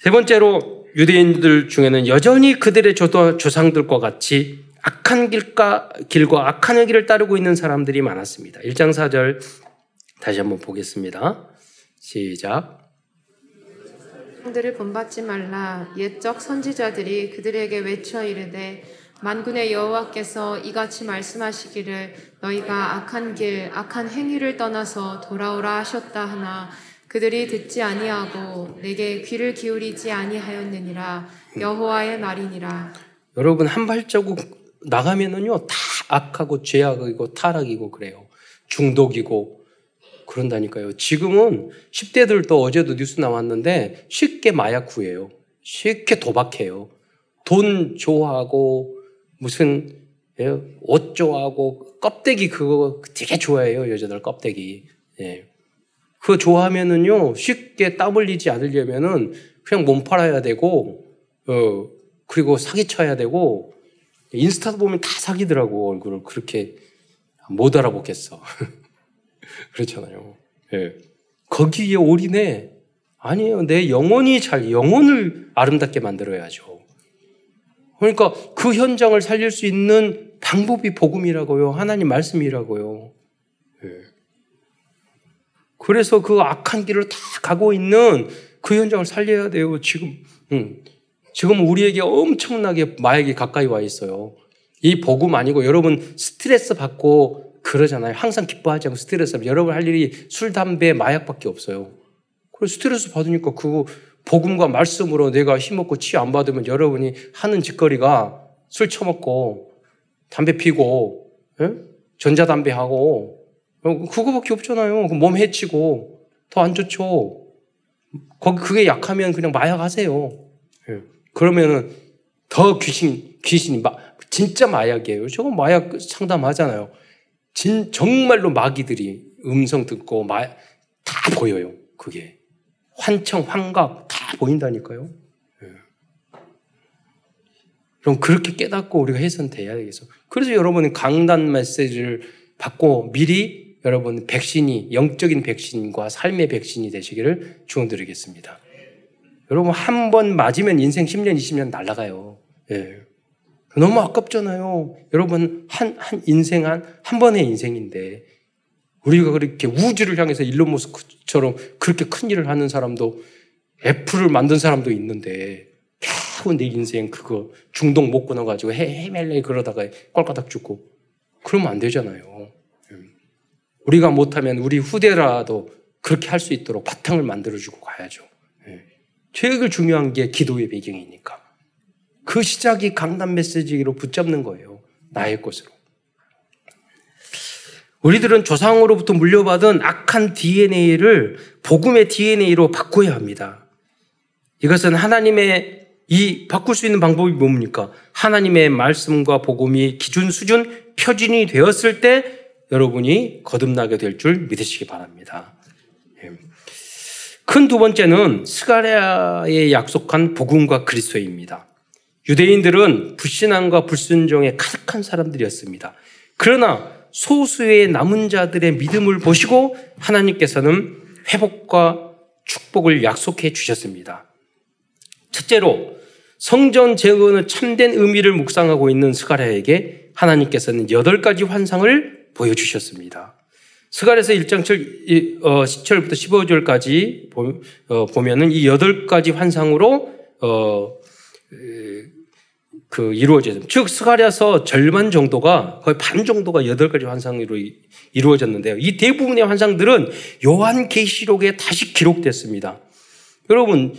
세 번째로 유대인들 중에는 여전히 그들의 조상들과 같이 악한 길과, 길과 악한 행위를 따르고 있는 사람들이 많았습니다. 일 장 사 절 다시 한번 보겠습니다. 시작. 형들을 본받지 말라. 옛적 선지자들이 그들에게 외쳐 이르되 만군의 여호와께서 이같이 말씀하시기를 너희가 악한 길, 악한 행위를 떠나서 돌아오라 하셨다 하나 그들이 듣지 아니하고 내게 귀를 기울이지 아니하였느니라 여호와의 말이니라. 여러분 한 발자국 나가면은요 다 악하고 죄악이고 타락이고 그래요. 중독이고 그런다니까요. 지금은 십 대들도 어제도 뉴스 나왔는데 쉽게 마약 구해요. 쉽게 도박해요. 돈 좋아하고 무슨 옷 좋아하고 껍데기 그거 되게 좋아해요. 여자들 껍데기. 예. 그거 좋아하면은요, 쉽게 땀 흘리지 않으려면은 그냥 몸 팔아야 되고, 어, 그리고 사기쳐야 되고, 인스타도 보면 다 사기더라고, 얼굴을. 그렇게 못 알아보겠어. 그렇잖아요. 예. 거기에 올인해. 아니에요. 내 영혼이 잘, 영혼을 아름답게 만들어야죠. 그러니까 그 현장을 살릴 수 있는 방법이 복음이라고요. 하나님 말씀이라고요. 예. 그래서 그 악한 길을 다 가고 있는 그 현장을 살려야 돼요. 지금 음. 지금 우리에게 엄청나게 마약이 가까이 와 있어요. 이 복음 아니고 여러분 스트레스 받고 그러잖아요. 항상 기뻐하지 않고 스트레스 받고 여러분 할 일이 술, 담배, 마약밖에 없어요. 그래서 스트레스 받으니까 그 복음과 말씀으로 내가 힘없고 치유 안 받으면 여러분이 하는 짓거리가 술 처먹고 담배 피고 예? 전자담배 하고 그거밖에 없잖아요. 몸 해치고 더 안 좋죠. 거기 그게 약하면 그냥 마약 하세요. 예. 그러면은 더 귀신 귀신이 막 진짜 마약이에요. 저거 마약 상담하잖아요. 진 정말로 마귀들이 음성 듣고 마 다 보여요. 그게 환청 환각 다 보인다니까요. 그럼 그렇게 깨닫고 우리가 해선돼야 되겠어. 그래서 여러분은 강단 메시지를 받고 미리 여러분 백신이, 영적인 백신과 삶의 백신이 되시기를 추원드리겠습니다. 여러분 한 번 맞으면 인생 십 년, 이십 년 날아가요. 예. 너무 아깝잖아요. 여러분 한, 한 인생 한, 한 번의 인생인데 우리가 그렇게 우주를 향해서 일론 머스크처럼 그렇게 큰 일을 하는 사람도 애플을 만든 사람도 있는데 겨우 내 인생 그거 중독 못 끊어가지고 헤매레 그러다가 꼴가닥 죽고 그러면 안 되잖아요. 우리가 못하면 우리 후대라도 그렇게 할 수 있도록 바탕을 만들어주고 가야죠. 제일 중요한 게 기도의 배경이니까 그 시작이 강단 메시지로 붙잡는 거예요. 나의 것으로. 우리들은 조상으로부터 물려받은 악한 디엔에이를 복음의 디엔에이로 바꿔야 합니다. 이것은 하나님의 이 바꿀 수 있는 방법이 뭡니까? 하나님의 말씀과 복음이 기준, 수준, 표준이 되었을 때 여러분이 거듭나게 될 줄 믿으시기 바랍니다. 큰 두 번째는 스가랴에 약속한 복음과 그리스도입니다. 유대인들은 불신앙과 불순종에 가득한 사람들이었습니다. 그러나 소수의 남은 자들의 믿음을 보시고 하나님께서는 회복과 축복을 약속해 주셨습니다. 첫째로 성전 재건의 참된 의미를 묵상하고 있는 스가랴에게 하나님께서는 여덟 가지 환상을 보여주셨습니다. 스가랴서 일 장 십 절부터 십오 절까지 보면은 이 여덟 가지 환상으로 어, 그 이루어졌습니다. 즉 스가랴서 절반 정도가 거의 반 정도가 여덟 가지 환상으로 이루어졌는데요. 이 대부분의 환상들은 요한계시록에 다시 기록됐습니다. 여러분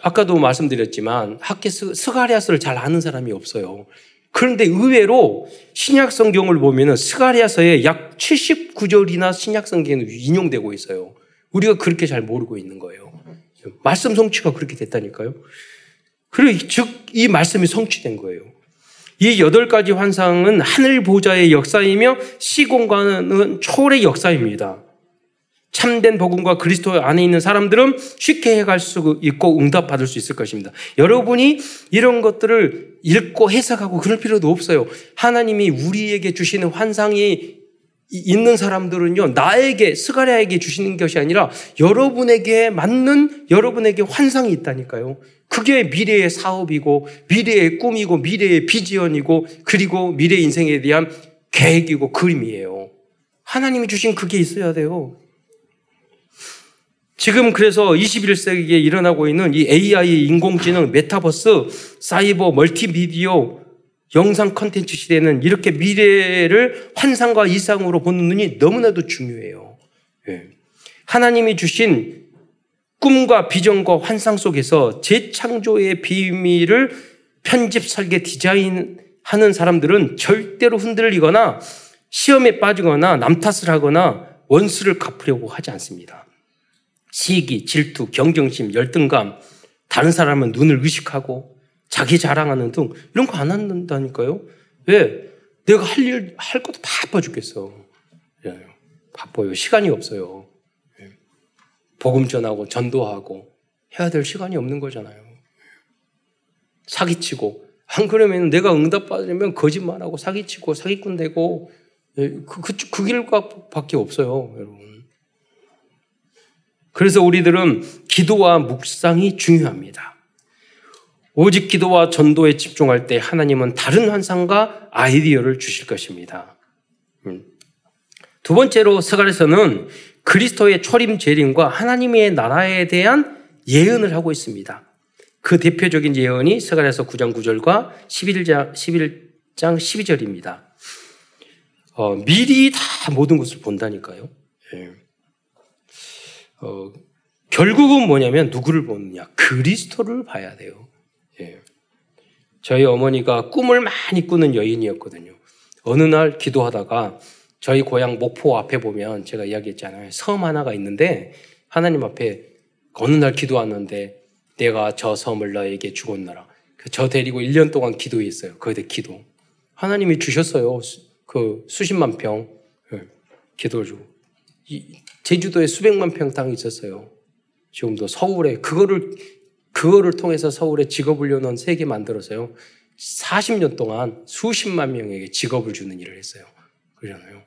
아까도 말씀드렸지만 학계 스가랴서를 잘 아는 사람이 없어요. 그런데 의외로 신약성경을 보면은 스가랴서에 약 칠십구 절이나 신약성경에 인용되고 있어요. 우리가 그렇게 잘 모르고 있는 거예요. 말씀 성취가 그렇게 됐다니까요. 즉 이 말씀이 성취된 거예요. 이 여덟 가지 환상은 하늘 보좌의 역사이며 시공간은 초월의 역사입니다. 참된 복음과 그리스도 안에 있는 사람들은 쉽게 해갈 수 있고 응답받을 수 있을 것입니다. 여러분이 이런 것들을 읽고 해석하고 그럴 필요도 없어요. 하나님이 우리에게 주시는 환상이 있는 사람들은요, 나에게, 스가랴에게 주시는 것이 아니라 여러분에게 맞는, 여러분에게 환상이 있다니까요. 그게 미래의 사업이고 미래의 꿈이고 미래의 비전이고 그리고 미래의 인생에 대한 계획이고 그림이에요. 하나님이 주신 그게 있어야 돼요. 지금 그래서 이십일 세기에 일어나고 있는 이 에이아이, 인공지능, 메타버스, 사이버, 멀티미디어, 영상 콘텐츠 시대에는 이렇게 미래를 환상과 이상으로 보는 눈이 너무나도 중요해요. 예. 하나님이 주신 꿈과 비전과 환상 속에서 재창조의 비밀을 편집, 설계, 디자인하는 사람들은 절대로 흔들리거나 시험에 빠지거나 남탓을 하거나 원수를 갚으려고 하지 않습니다. 시기, 질투, 경쟁심, 열등감, 다른 사람은 눈을 의식하고 자기 자랑하는 등 이런 거 안 한다니까요. 왜? 내가 할 일, 할 것도 바빠 죽겠어. 예, 바빠요. 시간이 없어요. 예. 복음 전하고 전도하고 해야 될 시간이 없는 거잖아요. 사기치고 안 그러면 내가 응답받으려면 거짓말하고 사기치고 사기꾼 되고 예, 그, 그, 그 길밖에 없어요. 여러분. 그래서 우리들은 기도와 묵상이 중요합니다. 오직 기도와 전도에 집중할 때 하나님은 다른 환상과 아이디어를 주실 것입니다. 두 번째로 스가랴서는 그리스도의 초림 재림과 하나님의 나라에 대한 예언을 하고 있습니다. 그 대표적인 예언이 스가랴서 구 장 구 절과 십일 장, 십일 장 십이 절입니다. 어, 미리 다 모든 것을 본다니까요. 네. 어, 결국은 뭐냐면 누구를 보느냐? 그리스도를 봐야 돼요. 예. 저희 어머니가 꿈을 많이 꾸는 여인이었거든요. 어느 날 기도하다가 저희 고향 목포 앞에 보면 제가 이야기했잖아요. 섬 하나가 있는데 하나님 앞에 어느 날 기도하는데 내가 저 섬을 너에게 주었노라. 저 데리고 일 년 동안 기도했어요. 거기다 기도. 하나님이 주셨어요. 수, 그 수십만 평 예. 기도를 주고 이, 제주도에 수백만 평 땅이 있었어요. 지금도 서울에 그거를 그거를 통해서 서울에 직업훈련원 세 개 만들었어요. 사십 년 동안 수십만 명에게 직업을 주는 일을 했어요. 그러잖아요.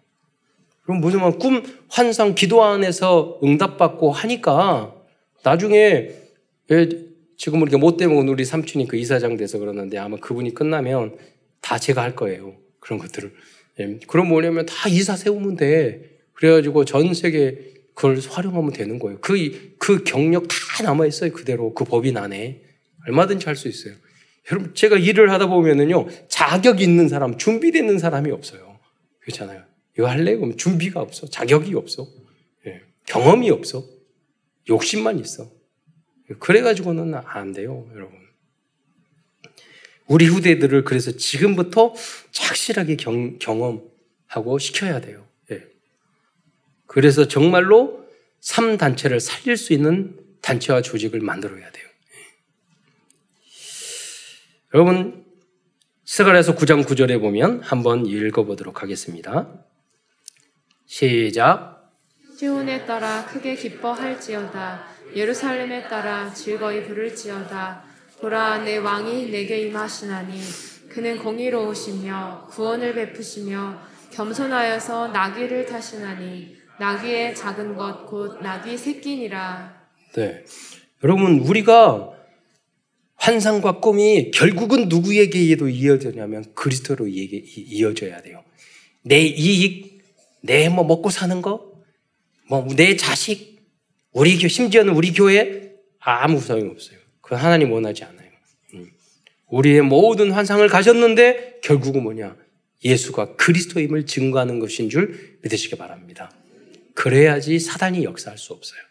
그럼 무슨 말, 꿈, 환상, 기도 안에서 응답받고 하니까 나중에 지금 이렇게 못돼 먹은 우리 삼촌이 그 이사장 돼서 그러는데 아마 그분이 끝나면 다 제가 할 거예요. 그런 것들을. 그럼 뭐냐면 다 이사 세우면 돼. 그래가지고 전 세계 그걸 활용하면 되는 거예요. 그, 그 경력 다 남아있어요. 그대로. 그 법인 안에. 얼마든지 할 수 있어요. 여러분, 제가 일을 하다 보면은요, 자격 있는 사람, 준비되는 사람이 없어요. 그렇잖아요. 이거 할래? 그럼 준비가 없어. 자격이 없어. 예. 경험이 없어. 욕심만 있어. 그래가지고는 안 돼요, 여러분. 우리 후대들을 그래서 지금부터 착실하게 경, 경험하고 시켜야 돼요. 예. 그래서 정말로 삼 단체를 살릴 수 있는 단체와 조직을 만들어야 돼요. 여러분, 스가랴서 구 장 구 절에 보면 한번 읽어보도록 하겠습니다. 시작. 시온에 따라 크게 기뻐할지어다. 예루살렘에 따라 즐거이 부를지어다. 보라, 내 왕이 내게 임하시나니 그는 공의로우시며 구원을 베푸시며 겸손하여서 나귀를 타시나니 나귀의 작은 것 곧 나귀 새끼니라. 네, 여러분, 우리가 환상과 꿈이 결국은 누구에게도 이어지냐면 그리스도로 이어져야 돼요. 내 이익, 내 뭐 먹고 사는 거, 뭐 내 자식, 우리 교 심지어는 우리 교회 아무 소용이 없어요. 그건 하나님 원하지 않아요. 우리의 모든 환상을 가졌는데 결국은 뭐냐? 예수가 그리스도임을 증거하는 것인 줄 믿으시기 바랍니다. 그래야지 사단이 역사할 수 없어요.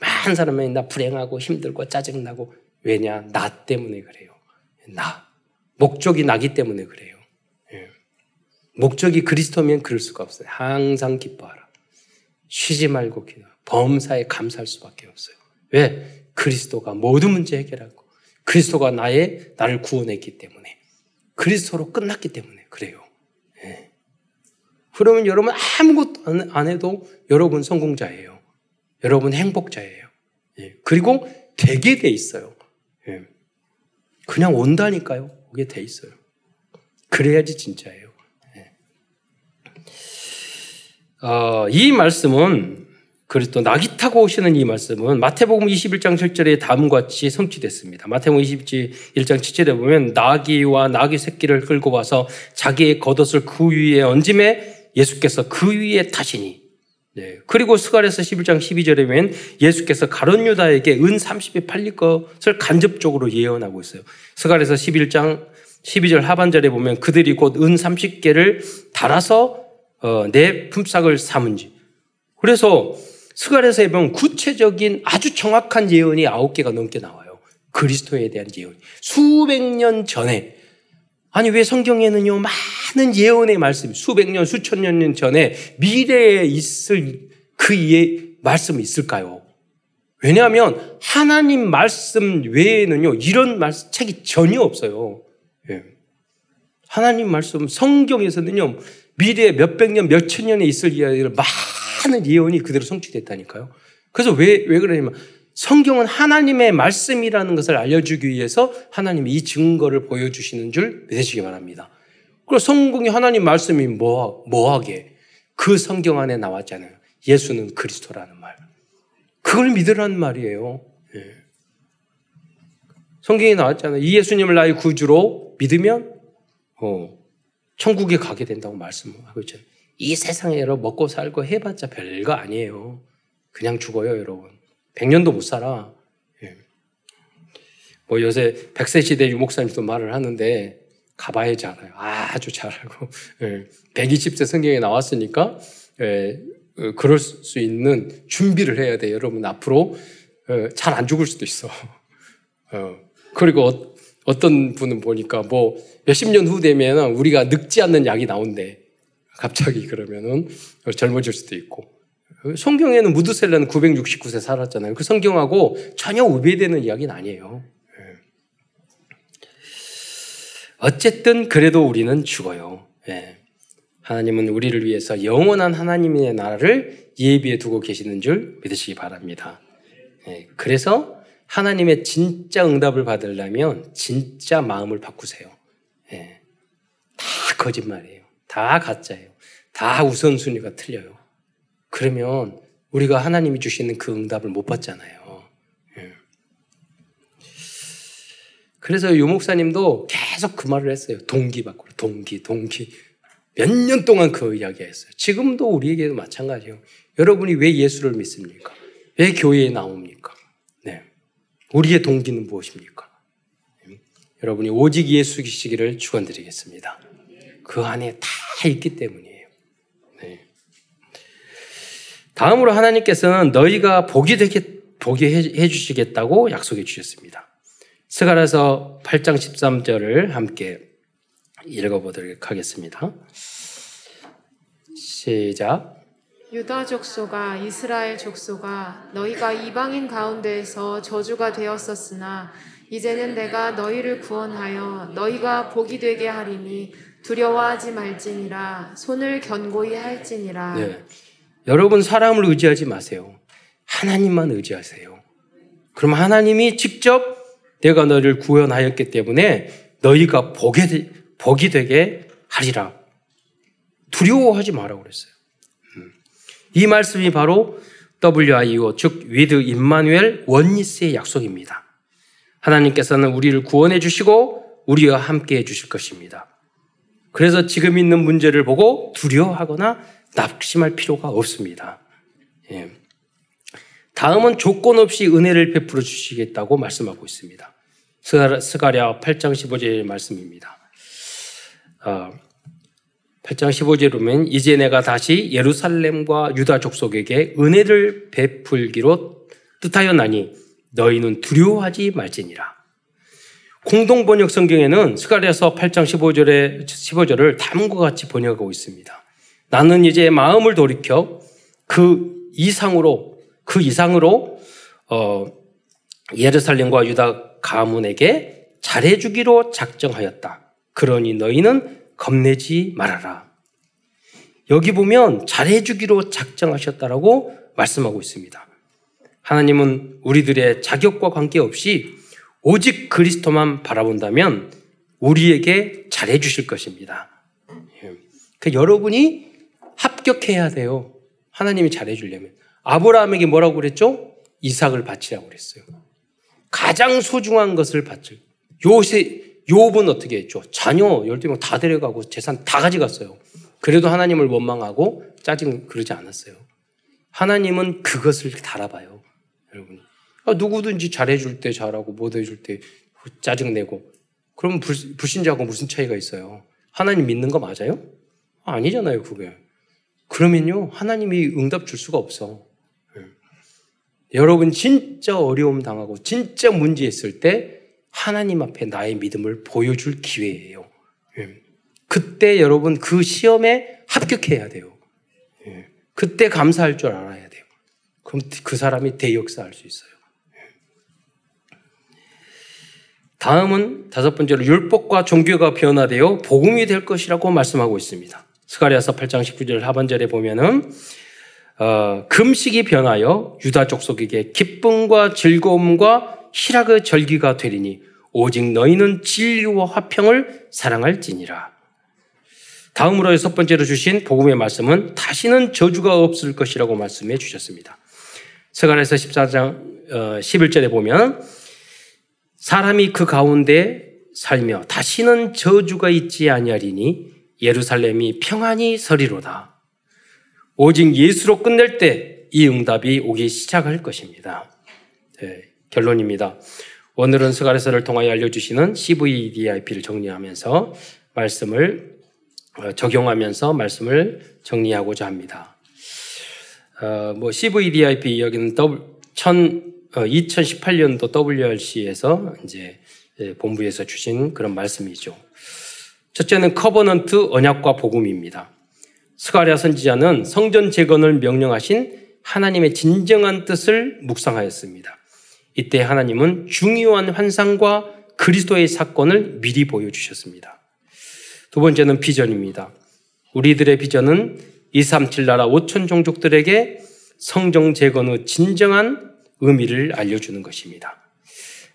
많은 사람이 나 불행하고 힘들고 짜증나고 왜냐? 나 때문에 그래요. 나. 목적이 나기 때문에 그래요. 예. 목적이 그리스도면 그럴 수가 없어요. 항상 기뻐하라. 쉬지 말고 기도하라. 범사에 감사할 수밖에 없어요. 왜? 그리스도가 모든 문제 해결하고 그리스도가 나의 나를 구원했기 때문에 그리스도로 끝났기 때문에 그래요. 예. 그러면 여러분 아무것도 안 해도 여러분 성공자예요. 여러분 행복자예요. 예. 그리고 되게 돼 있어요. 예. 그냥 온다니까요. 그게 돼 있어요. 그래야지 진짜예요. 예. 어, 이 말씀은 그리스도 나귀 타고 오시는 이 말씀은 마태복음 이십일 장 칠 절에 다음과 같이 성취됐습니다. 마태복음 이십일 장 칠 절에 보면 나귀와 나귀 새끼를 끌고 와서 자기의 겉옷을 그 위에 얹음에 예수께서 그 위에 타시니. 네. 그리고 스가랴서 십일 장 십이 절에 보면 예수께서 가룟 유다에게 은 삼십에 팔릴 것을 간접적으로 예언하고 있어요. 스가랴서 십일 장 십이 절 하반절에 보면 그들이 곧 은 삼십 개를 달아서 어, 내 품삯을 삼은지. 그래서 스가랴서에 보면 구체적인 아주 정확한 예언이 아홉 개가 넘게 나와요. 그리스도에 대한 예언. 수백 년 전에. 아니 왜 성경에는요 많은 예언의 말씀 수백 년 수천 년 전에 미래에 있을 그 예, 말씀이 있을까요? 왜냐하면 하나님 말씀 외에는요 이런 말씀, 책이 전혀 없어요. 예. 하나님 말씀 성경에서는요 미래에 몇백 년 몇천 년에 있을 이야기를 많은 예언이 그대로 성취됐다니까요. 그래서 왜, 왜 그러냐면 성경은 하나님의 말씀이라는 것을 알려주기 위해서 하나님이 이 증거를 보여주시는 줄 믿으시기 바랍니다. 그리고 성경이 하나님 말씀이 뭐, 뭐하게 그 성경 안에 나왔잖아요. 예수는 그리스도라는 말. 그걸 믿으라는 말이에요. 예. 성경이 나왔잖아요. 이 예수님을 나의 구주로 믿으면 어, 천국에 가게 된다고 말씀하고 있잖아요. 이 세상에 먹고 살고 해봤자 별거 아니에요. 그냥 죽어요, 여러분. 백 년도 못 살아. 예. 뭐 요새 백 세 시대 유목사님도 말을 하는데 가봐야지 알아요. 아주 잘 알고. 예. 백이십 세 성경에 나왔으니까 예. 그럴 수 있는 준비를 해야 돼요. 여러분 앞으로 예. 잘 안 죽을 수도 있어. 어. 그리고 어, 어떤 분은 보니까 뭐 몇십 년 후 되면 우리가 늙지 않는 약이 나온대. 갑자기 그러면은 젊어질 수도 있고. 성경에는 무드셀라는 구백육십구 세 살았잖아요. 그 성경하고 전혀 우배되는 이야기는 아니에요. 어쨌든 그래도 우리는 죽어요. 하나님은 우리를 위해서 영원한 하나님의 나라를 예비해 두고 계시는 줄 믿으시기 바랍니다. 그래서 하나님의 진짜 응답을 받으려면 진짜 마음을 바꾸세요. 예. 다 거짓말이에요. 다 가짜예요. 다 우선순위가 틀려요. 그러면 우리가 하나님이 주시는 그 응답을 못 받잖아요. 예. 그래서 요 목사님도 계속 그 말을 했어요. 동기 바꾸라. 동기, 동기. 몇 년 동안 그 이야기했어요. 지금도 우리에게도 마찬가지예요. 여러분이 왜 예수를 믿습니까? 왜 교회에 나옵니까? 네. 우리의 동기는 무엇입니까? 네. 여러분이 오직 예수이시기를 축원드리겠습니다. 그 안에 다 있기 때문이에요. 네. 다음으로 하나님께서는 너희가 복이 되게 복이 해 주시겠다고 약속해 주셨습니다. 스가랴서 팔 장 십삼 절을 함께 읽어보도록 하겠습니다. 시작. 유다 족속아, 이스라엘 족속아, 너희가 이방인 가운데에서 저주가 되었었으나 이제는 내가 너희를 구원하여 너희가 복이 되게 하리니 두려워하지 말지니라. 손을 견고히 할지니라. 네. 여러분, 사람을 의지하지 마세요. 하나님만 의지하세요. 그럼 하나님이 직접 내가 너희를 구원하였기 때문에 너희가 복이 되 복이 되게 하리라. 두려워하지 마라 그랬어요. 이 말씀이 바로 더블유 아이 오, 즉 위드 임마누엘 원리스의 약속입니다. 하나님께서는 우리를 구원해 주시고 우리와 함께해 주실 것입니다. 그래서 지금 있는 문제를 보고 두려워하거나 낙심할 필요가 없습니다. 예. 다음은 조건 없이 은혜를 베풀어 주시겠다고 말씀하고 있습니다. 스가랴 팔 장 십오 절의 말씀입니다. 어, 팔 장 십오 절로 보면 이제 내가 다시 예루살렘과 유다 족속에게 은혜를 베풀기로 뜻하였나니 너희는 두려워하지 말지니라. 공동 번역 성경에는 스가랴서 팔 장 십오 절에, 십오 절을 다음과 같이 번역하고 있습니다. 나는 이제 마음을 돌이켜 그 이상으로, 그 이상으로, 어, 예루살렘과 유다 가문에게 잘해주기로 작정하였다. 그러니 너희는 겁내지 말아라. 여기 보면 잘해주기로 작정하셨다라고 말씀하고 있습니다. 하나님은 우리들의 자격과 관계없이 오직 그리스도만 바라본다면 우리에게 잘해주실 것입니다. 그 여러분이 합격해야 돼요. 하나님이 잘해주려면. 아브라함에게 뭐라고 그랬죠? 이삭을 바치라고 그랬어요. 가장 소중한 것을 바치고. 요새 요업은 어떻게 했죠? 자녀 열두 명 다 데려가고 재산 다 가져갔어요. 그래도 하나님을 원망하고 짜증 그러지 않았어요. 하나님은 그것을 달아봐요. 여러분, 아, 누구든지 잘해줄 때 잘하고 못해줄 때 짜증내고 그럼 불, 불신자하고 무슨 차이가 있어요? 하나님 믿는 거 맞아요? 아니잖아요 그게. 그러면요 하나님이 응답 줄 수가 없어. 네. 여러분 진짜 어려움 당하고 진짜 문제 있을 때 하나님 앞에 나의 믿음을 보여줄 기회예요. 예. 그때 여러분 그 시험에 합격해야 돼요. 예. 그때 감사할 줄 알아야 돼요. 그럼 그 사람이 대역사할 수 있어요. 예. 다음은 다섯 번째로 율법과 종교가 변화되어 복음이 될 것이라고 말씀하고 있습니다. 스가랴서 팔 장 십구 절 하반절에 보면은 어, 금식이 변하여 유다 족속에게 기쁨과 즐거움과 희락의 절기가 되리니 오직 너희는 진리와 화평을 사랑할지니라. 다음으로 여섯 번째로 주신 복음의 말씀은 다시는 저주가 없을 것이라고 말씀해 주셨습니다. 스가랴서 십사 장 십일 절에 보면 사람이 그 가운데 살며 다시는 저주가 있지 아니하리니 예루살렘이 평안히 서리로다. 오직 예수로 끝낼 때 이 응답이 오기 시작할 것입니다. 네. 결론입니다. 오늘은 스가랴서를 통하여 알려주시는 씨브이디아이피를 정리하면서 말씀을 적용하면서 말씀을 정리하고자 합니다. 어, 뭐 씨브이디아이피 여기는 이천십팔 년도 더블유알씨에서 이제 본부에서 주신 그런 말씀이죠. 첫째는 커버넌트 언약과 복음입니다. 스가랴 선지자는 성전 재건을 명령하신 하나님의 진정한 뜻을 묵상하였습니다. 이때 하나님은 중요한 환상과 그리스도의 사건을 미리 보여주셨습니다. 두 번째는 비전입니다. 우리들의 비전은 이백삼십칠 나라 오천 종족들에게 성정 재건의 진정한 의미를 알려주는 것입니다.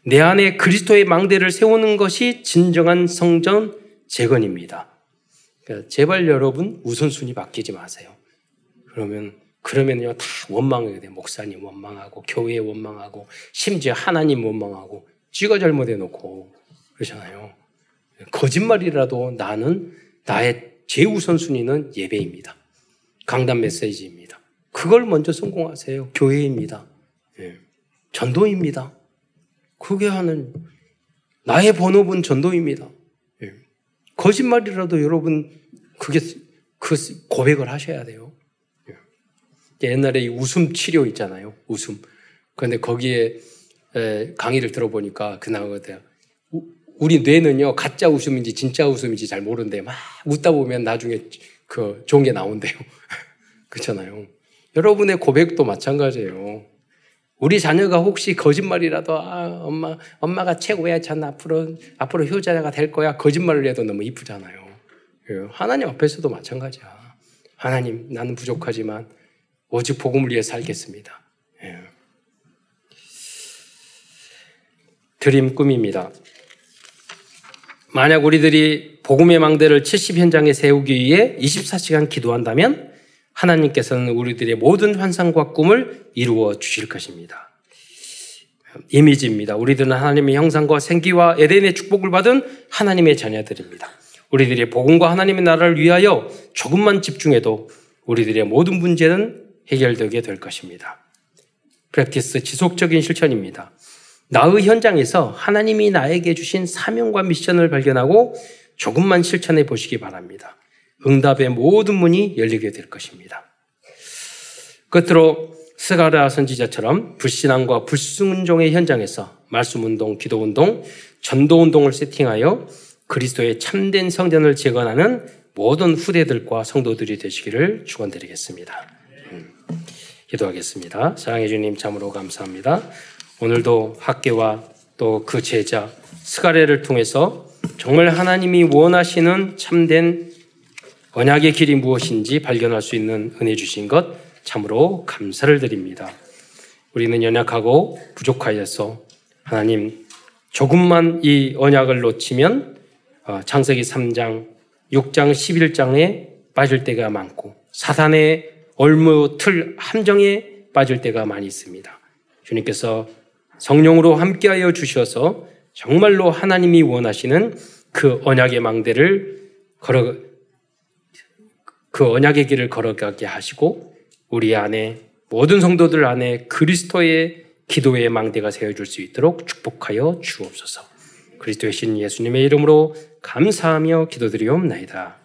내 안에 그리스도의 망대를 세우는 것이 진정한 성전 재건입니다. 그러니까 제발 여러분 우선순위 바뀌지 마세요. 그러면 그러면요 다 원망하게 돼요. 목사님 원망하고 교회 원망하고 심지어 하나님 원망하고 쥐가 잘못해놓고 그러잖아요. 거짓말이라도 나는 나의 제 우선순위는 예배입니다. 강단 메시지입니다. 그걸 먼저 성공하세요. 교회입니다. 예. 전도입니다. 그게 하는 나의 번호분 전도입니다. 예. 거짓말이라도 여러분 그게 그 고백을 하셔야 돼요. 예. 옛날에 이 웃음 치료 있잖아요. 웃음. 그런데 거기에 에, 강의를 들어보니까 그나마 우리 뇌는요 가짜 웃음인지 진짜 웃음인지 잘 모르는데 막 웃다 보면 나중에 그 좋은 게 나온대요. 그렇잖아요. 여러분의 고백도 마찬가지예요. 우리 자녀가 혹시 거짓말이라도 아 엄마 엄마가 최고야, 전 앞으로 앞으로 효자가 될 거야 거짓말을 해도 너무 이쁘잖아요. 하나님 앞에서도 마찬가지야. 하나님 나는 부족하지만 오직 복음을 위해 살겠습니다. 예. 드림 꿈입니다. 만약 우리들이 복음의 망대를 칠십 현장에 세우기 위해 이십사 시간 기도한다면 하나님께서는 우리들의 모든 환상과 꿈을 이루어 주실 것입니다. 이미지입니다. 우리들은 하나님의 형상과 생기와 에덴의 축복을 받은 하나님의 자녀들입니다. 우리들의 복음과 하나님의 나라를 위하여 조금만 집중해도 우리들의 모든 문제는 해결되게 될 것입니다. 프랙티스 지속적인 실천입니다. 나의 현장에서 하나님이 나에게 주신 사명과 미션을 발견하고 조금만 실천해 보시기 바랍니다. 응답의 모든 문이 열리게 될 것입니다. 끝으로 스가랴 선지자처럼 불신앙과 불순종의 현장에서 말씀운동, 기도운동, 전도운동을 세팅하여 그리스도의 참된 성전을 재건하는 모든 후대들과 성도들이 되시기를 축원드리겠습니다. 음. 기도하겠습니다. 사랑해 주님 참으로 감사합니다. 오늘도 학개와 또 그 제자 스가랴를 통해서 정말 하나님이 원하시는 참된 언약의 길이 무엇인지 발견할 수 있는 은혜 주신 것 참으로 감사를 드립니다. 우리는 연약하고 부족하여서 하나님 조금만 이 언약을 놓치면 창세기 삼 장, 육 장, 십일 장에 빠질 때가 많고 사단의 올무 틀 함정에 빠질 때가 많이 있습니다. 주님께서 성령으로 함께하여 주셔서 정말로 하나님이 원하시는 그 언약의 망대를 걸어 그 언약의 길을 걸어가게 하시고 우리 안에 모든 성도들 안에 그리스도의 기도의 망대가 세워줄 수 있도록 축복하여 주옵소서. 그리스도의 신 예수님의 이름으로 감사하며 기도드리옵나이다.